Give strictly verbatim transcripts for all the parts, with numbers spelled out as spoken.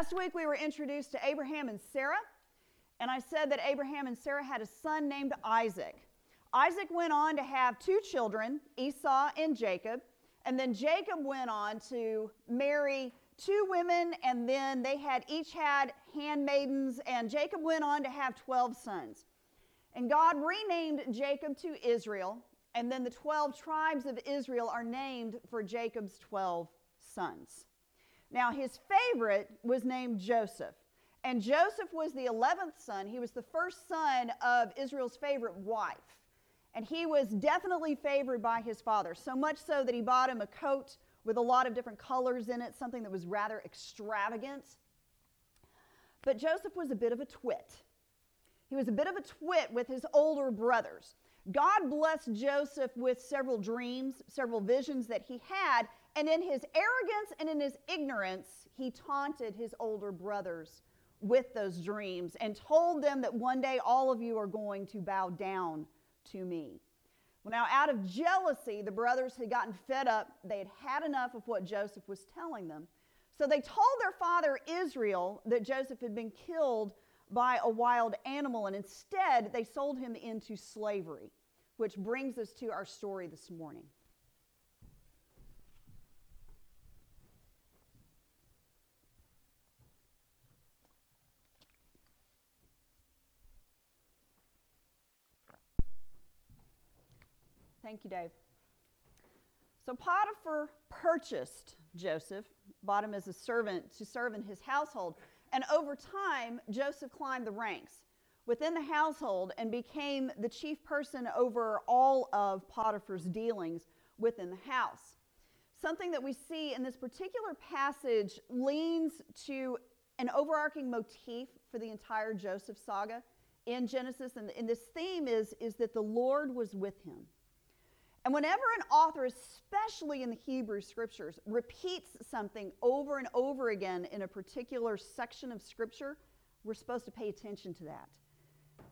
Last week we were introduced to Abraham and Sarah, and I said that Abraham and Sarah had a son named Isaac. Isaac went on to have two children, Esau and Jacob, and then Jacob went on to marry two women, and then they had each had handmaidens, and Jacob went on to have twelve sons. And God renamed Jacob to Israel, and then the twelve tribes of Israel are named for Jacob's twelve sons. Now, his favorite was named Joseph, and Joseph was the eleventh son. He was the first son of Israel's favorite wife, and he was definitely favored by his father, so much so that he bought him a coat with a lot of different colors in it, something that was rather extravagant. But Joseph was a bit of a twit. He was a bit of a twit with his older brothers. God blessed Joseph with several dreams, several visions that he had, and in his arrogance and in his ignorance, he taunted his older brothers with those dreams and told them that one day all of you are going to bow down to me. Well, now, out of jealousy, the brothers had gotten fed up. They had had enough of what Joseph was telling them. So they told their father Israel that Joseph had been killed by a wild animal, and instead they sold him into slavery, which brings us to our story this morning. Thank you, Dave. So Potiphar purchased Joseph, bought him as a servant to serve in his household. And over time, Joseph climbed the ranks within the household and became the chief person over all of Potiphar's dealings within the house. Something that we see in this particular passage leans to an overarching motif for the entire Joseph saga in Genesis. And, and this theme is, is that the Lord was with him. And whenever an author, especially in the Hebrew Scriptures, repeats something over and over again in a particular section of Scripture, we're supposed to pay attention to that.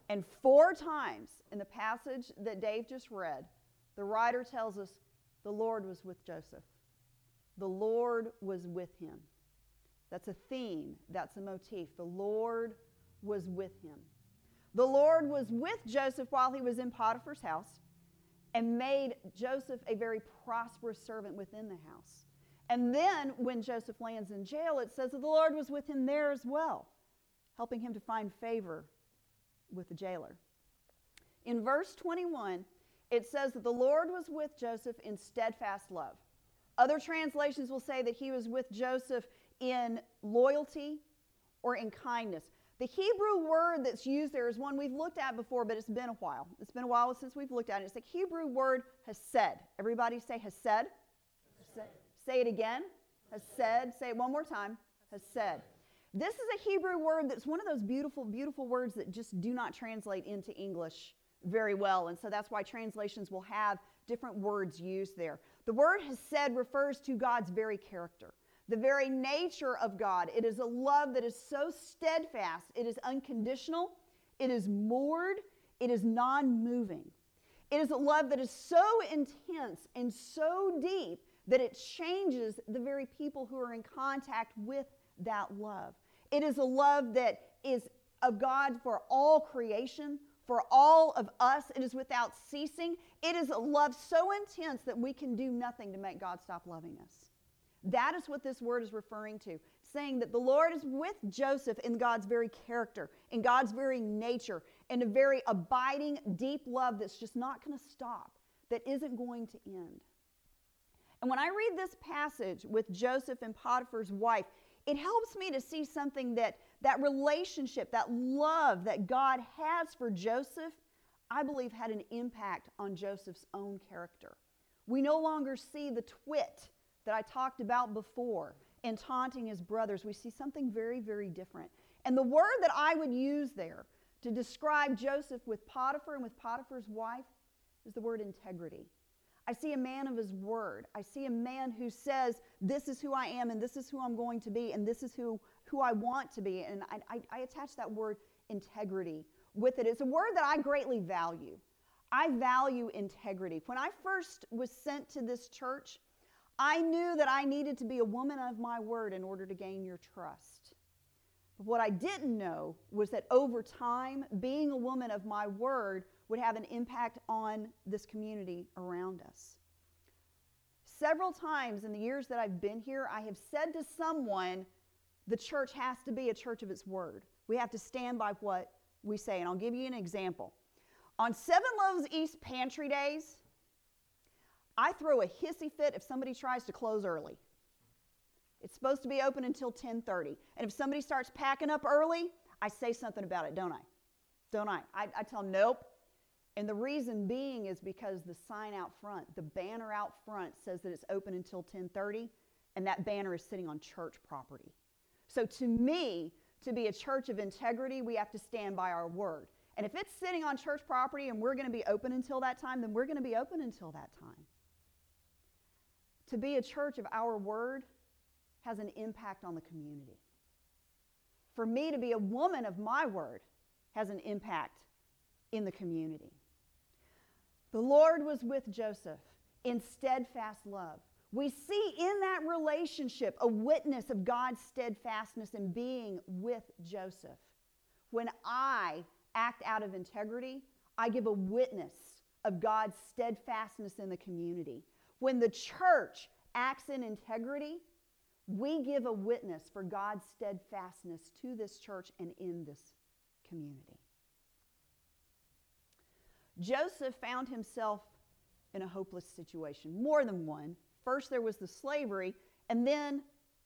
And four times in the passage that Dave just read, the writer tells us the Lord was with Joseph. The Lord was with him. That's a theme. That's a motif. The Lord was with him. The Lord was with Joseph while he was in Potiphar's house, and made Joseph a very prosperous servant within the house. And then when Joseph lands in jail, it says that the Lord was with him there as well, helping him to find favor with the jailer. In verse twenty-one, it says that the Lord was with Joseph in steadfast love. Other translations will say that he was with Joseph in loyalty or in kindness. The Hebrew word that's used there is one we've looked at before, but it's been a while. It's been a while since we've looked at it. It's the Hebrew word chesed. Everybody say chesed. Say it again. Chesed. Say it one more time. Chesed. This is a Hebrew word that's one of those beautiful, beautiful words that just do not translate into English very well. And so that's why translations will have different words used there. The word chesed refers to God's very character. The very nature of God. It is a love that is so steadfast. It is unconditional. It is moored. It is non-moving. It is a love that is so intense and so deep that it changes the very people who are in contact with that love. It is a love that is of God for all creation, for all of us. It is without ceasing. It is a love so intense that we can do nothing to make God stop loving us. That is what this word is referring to, saying that the Lord is with Joseph in God's very character, in God's very nature, in a very abiding, deep love that's just not going to stop, that isn't going to end. And when I read this passage with Joseph and Potiphar's wife, it helps me to see something that that relationship, that love that God has for Joseph, I believe had an impact on Joseph's own character. We no longer see the twit that I talked about before in taunting his brothers. We see something very, very different. And the word that I would use there to describe Joseph with Potiphar and with Potiphar's wife is the word integrity. I see a man of his word. I see a man who says, this is who I am, and this is who I'm going to be, and this is who, who I want to be. And I, I, I attach that word integrity with it. It's a word that I greatly value. I value integrity. When I first was sent to this church, I knew that I needed to be a woman of my word in order to gain your trust. But what I didn't know was that over time, being a woman of my word would have an impact on this community around us. Several times in the years that I've been here, I have said to someone, the church has to be a church of its word. We have to stand by what we say. And I'll give you an example. On Seven Loaves East Pantry days, I throw a hissy fit if somebody tries to close early. It's supposed to be open until ten thirty. And if somebody starts packing up early, I say something about it, don't I? Don't I? I, I tell them, nope. And the reason being is because the sign out front, the banner out front says that it's open until ten thirty, and that banner is sitting on church property. So to me, to be a church of integrity, we have to stand by our word. And if it's sitting on church property and we're going to be open until that time, then we're going to be open until that time. To be a church of our word has an impact on the community. For me to be a woman of my word has an impact in the community. The Lord was with Joseph in steadfast love. We see in that relationship a witness of God's steadfastness in being with Joseph. When I act out of integrity, I give a witness of God's steadfastness in the community. When the church acts in integrity, we give a witness for God's steadfastness to this church and in this community. Joseph found himself in a hopeless situation, more than one. First, there was the slavery, and then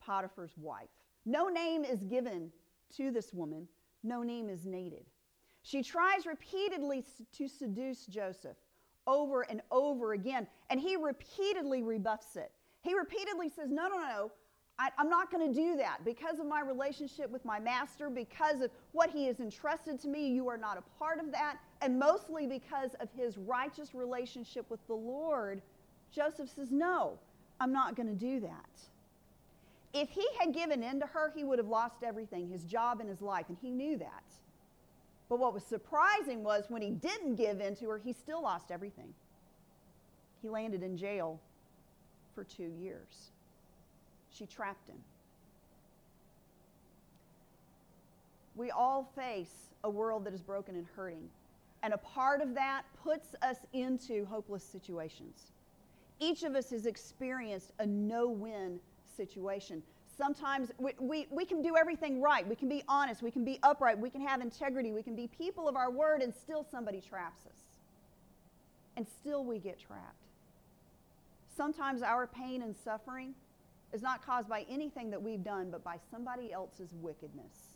Potiphar's wife. No name is given to this woman. No name is needed. She tries repeatedly to seduce Joseph over and over again, and he repeatedly rebuffs it. He repeatedly says, no, no, no, I, I'm not going to do that. Because of my relationship with my master, because of what he has entrusted to me, you are not a part of that. And mostly because of his righteous relationship with the Lord, Joseph says, no, I'm not going to do that. If he had given in to her, he would have lost everything, his job and his life, and he knew that. But what was surprising was when he didn't give in to her, he still lost everything. He landed in jail for two years. She trapped him. We all face a world that is broken and hurting, and a part of that puts us into hopeless situations. Each of us has experienced a no-win situation. Sometimes we, we, we can do everything right. We can be honest. We can be upright. We can have integrity. We can be people of our word, and still somebody traps us. And still we get trapped. Sometimes our pain and suffering is not caused by anything that we've done, but by somebody else's wickedness.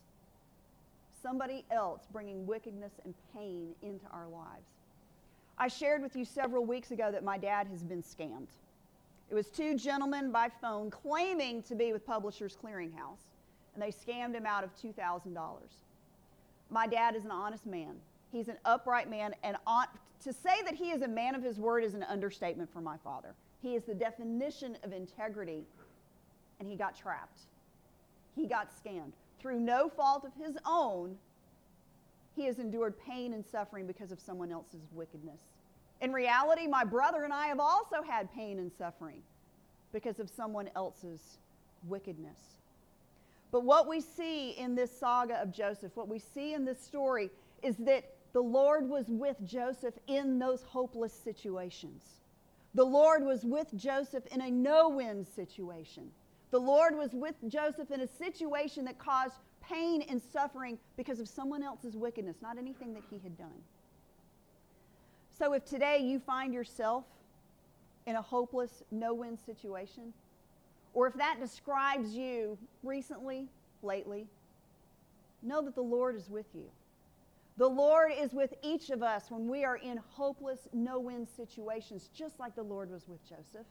Somebody else bringing wickedness and pain into our lives. I shared with you several weeks ago that my dad has been scammed. It was two gentlemen by phone claiming to be with Publishers Clearing House, and they scammed him out of two thousand dollars. My dad is an honest man. He's an upright man, and on, to say that he is a man of his word is an understatement for my father. He is the definition of integrity, and he got trapped. He got scammed. Through no fault of his own, he has endured pain and suffering because of someone else's wickedness. In reality, my brother and I have also had pain and suffering because of someone else's wickedness. But what we see in this saga of Joseph, what we see in this story, is that the Lord was with Joseph in those hopeless situations. The Lord was with Joseph in a no-win situation. The Lord was with Joseph in a situation that caused pain and suffering because of someone else's wickedness, not anything that he had done. So if today you find yourself in a hopeless, no-win situation, or if that describes you recently, lately, know that the Lord is with you. The Lord is with each of us when we are in hopeless, no-win situations, just like the Lord was with Joseph.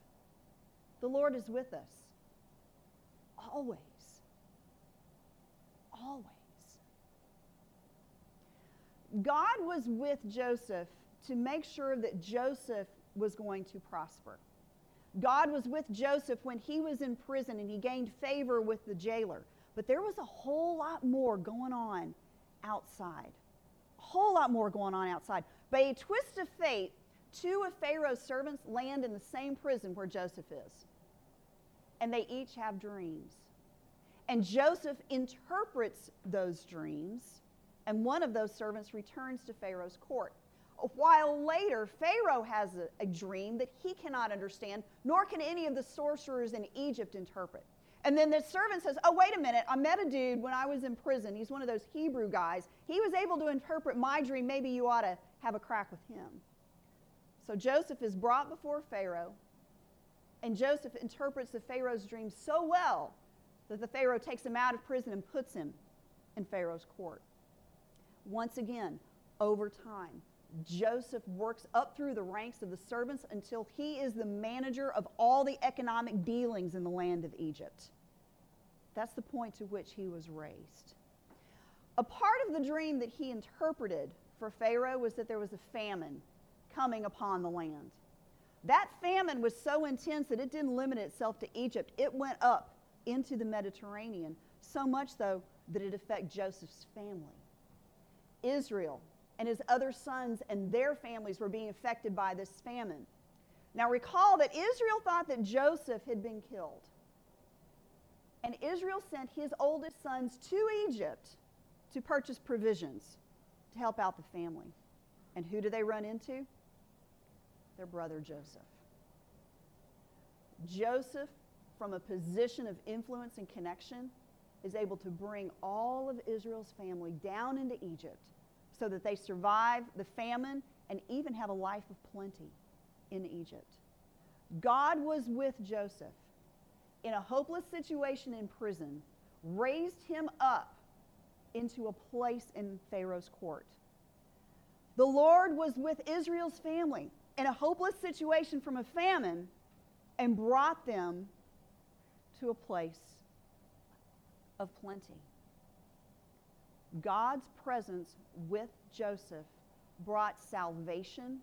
The Lord is with us. Always. Always. God was with Joseph to make sure that Joseph was going to prosper. God was with Joseph when he was in prison and he gained favor with the jailer. But there was a whole lot more going on outside. A whole lot more going on outside. By a twist of fate, two of Pharaoh's servants land in the same prison where Joseph is. And they each have dreams. And Joseph interprets those dreams, and one of those servants returns to Pharaoh's court. A while later, Pharaoh has a, a dream that he cannot understand, nor can any of the sorcerers in Egypt interpret. And then the servant says, oh, wait a minute, I met a dude when I was in prison. He's one of those Hebrew guys. He was able to interpret my dream. Maybe you ought to have a crack with him. So Joseph is brought before Pharaoh, and Joseph interprets the Pharaoh's dream so well that the Pharaoh takes him out of prison and puts him in Pharaoh's court. Once again, over time, Joseph works up through the ranks of the servants until he is the manager of all the economic dealings in the land of Egypt. That's the point to which he was raised. A part of the dream that he interpreted for Pharaoh was that there was a famine coming upon the land. That famine was so intense that it didn't limit itself to Egypt. It went up into the Mediterranean, so much so that it affected Joseph's family. Israel and his other sons and their families were being affected by this famine. Now recall that Israel thought that Joseph had been killed. And Israel sent his oldest sons to Egypt to purchase provisions to help out the family. And who do they run into? Their brother Joseph. Joseph, from a position of influence and connection, is able to bring all of Israel's family down into Egypt so that they survive the famine and even have a life of plenty in Egypt. God was with Joseph in a hopeless situation in prison, raised him up into a place in Pharaoh's court. The Lord was with Israel's family in a hopeless situation from a famine and brought them to a place of plenty. God's presence with Joseph brought salvation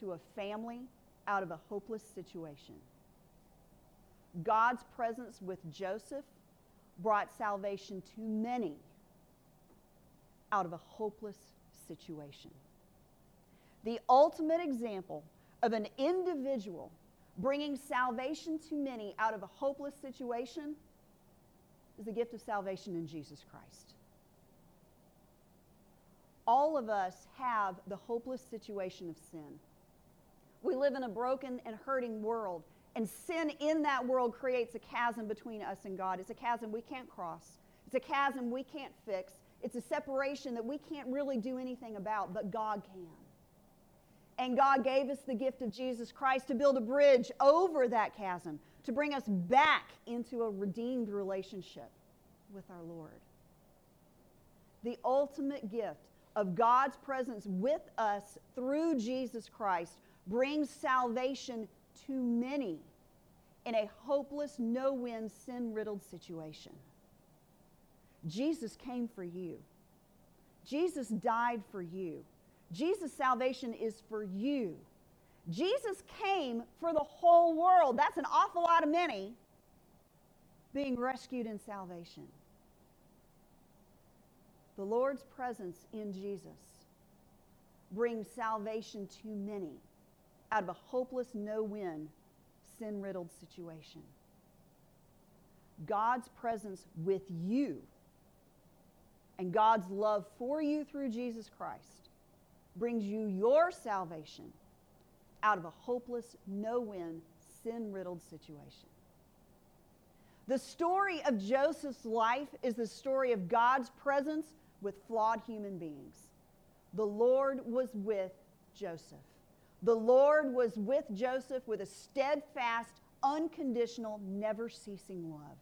to a family out of a hopeless situation. God's presence with Joseph brought salvation to many out of a hopeless situation. The ultimate example of an individual bringing salvation to many out of a hopeless situation is the gift of salvation in Jesus Christ. All of us have the hopeless situation of sin. We live in a broken and hurting world, and sin in that world creates a chasm between us and God. It's a chasm we can't cross. It's a chasm we can't fix. It's a separation that we can't really do anything about, but God can. And God gave us the gift of Jesus Christ to build a bridge over that chasm, to bring us back into a redeemed relationship with our Lord. The ultimate gift of God's presence with us through Jesus Christ brings salvation to many in a hopeless, no-win, sin-riddled situation. Jesus came for you. Jesus died for you. Jesus' salvation is for you. Jesus came for the whole world. That's an awful lot of many being rescued in salvation. The Lord's presence in Jesus brings salvation to many out of a hopeless, no-win, sin-riddled situation. God's presence with you and God's love for you through Jesus Christ brings you your salvation out of a hopeless, no-win, sin-riddled situation. The story of Joseph's life is the story of God's presence with flawed human beings. The Lord was with Joseph. The Lord was with Joseph with a steadfast, unconditional, never-ceasing love.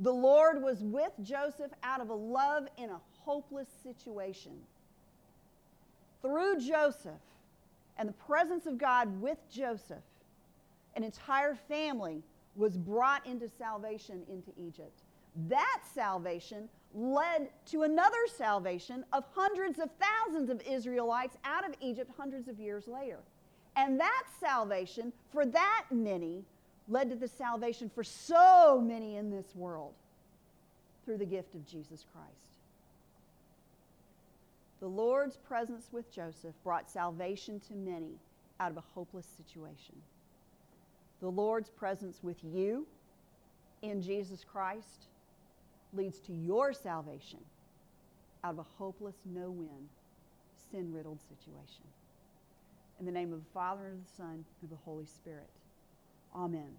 The Lord was with Joseph out of a love in a hopeless situation. Through Joseph and the presence of God with Joseph, an entire family was brought into salvation into Egypt. That salvation led to another salvation of hundreds of thousands of Israelites out of Egypt hundreds of years later. And that salvation for that many led to the salvation for so many in this world through the gift of Jesus Christ. The Lord's presence with Joseph brought salvation to many out of a hopeless situation. The Lord's presence with you in Jesus Christ leads to your salvation out of a hopeless, no-win, sin-riddled situation. In the name of the Father, and of the Son, and of the Holy Spirit. Amen.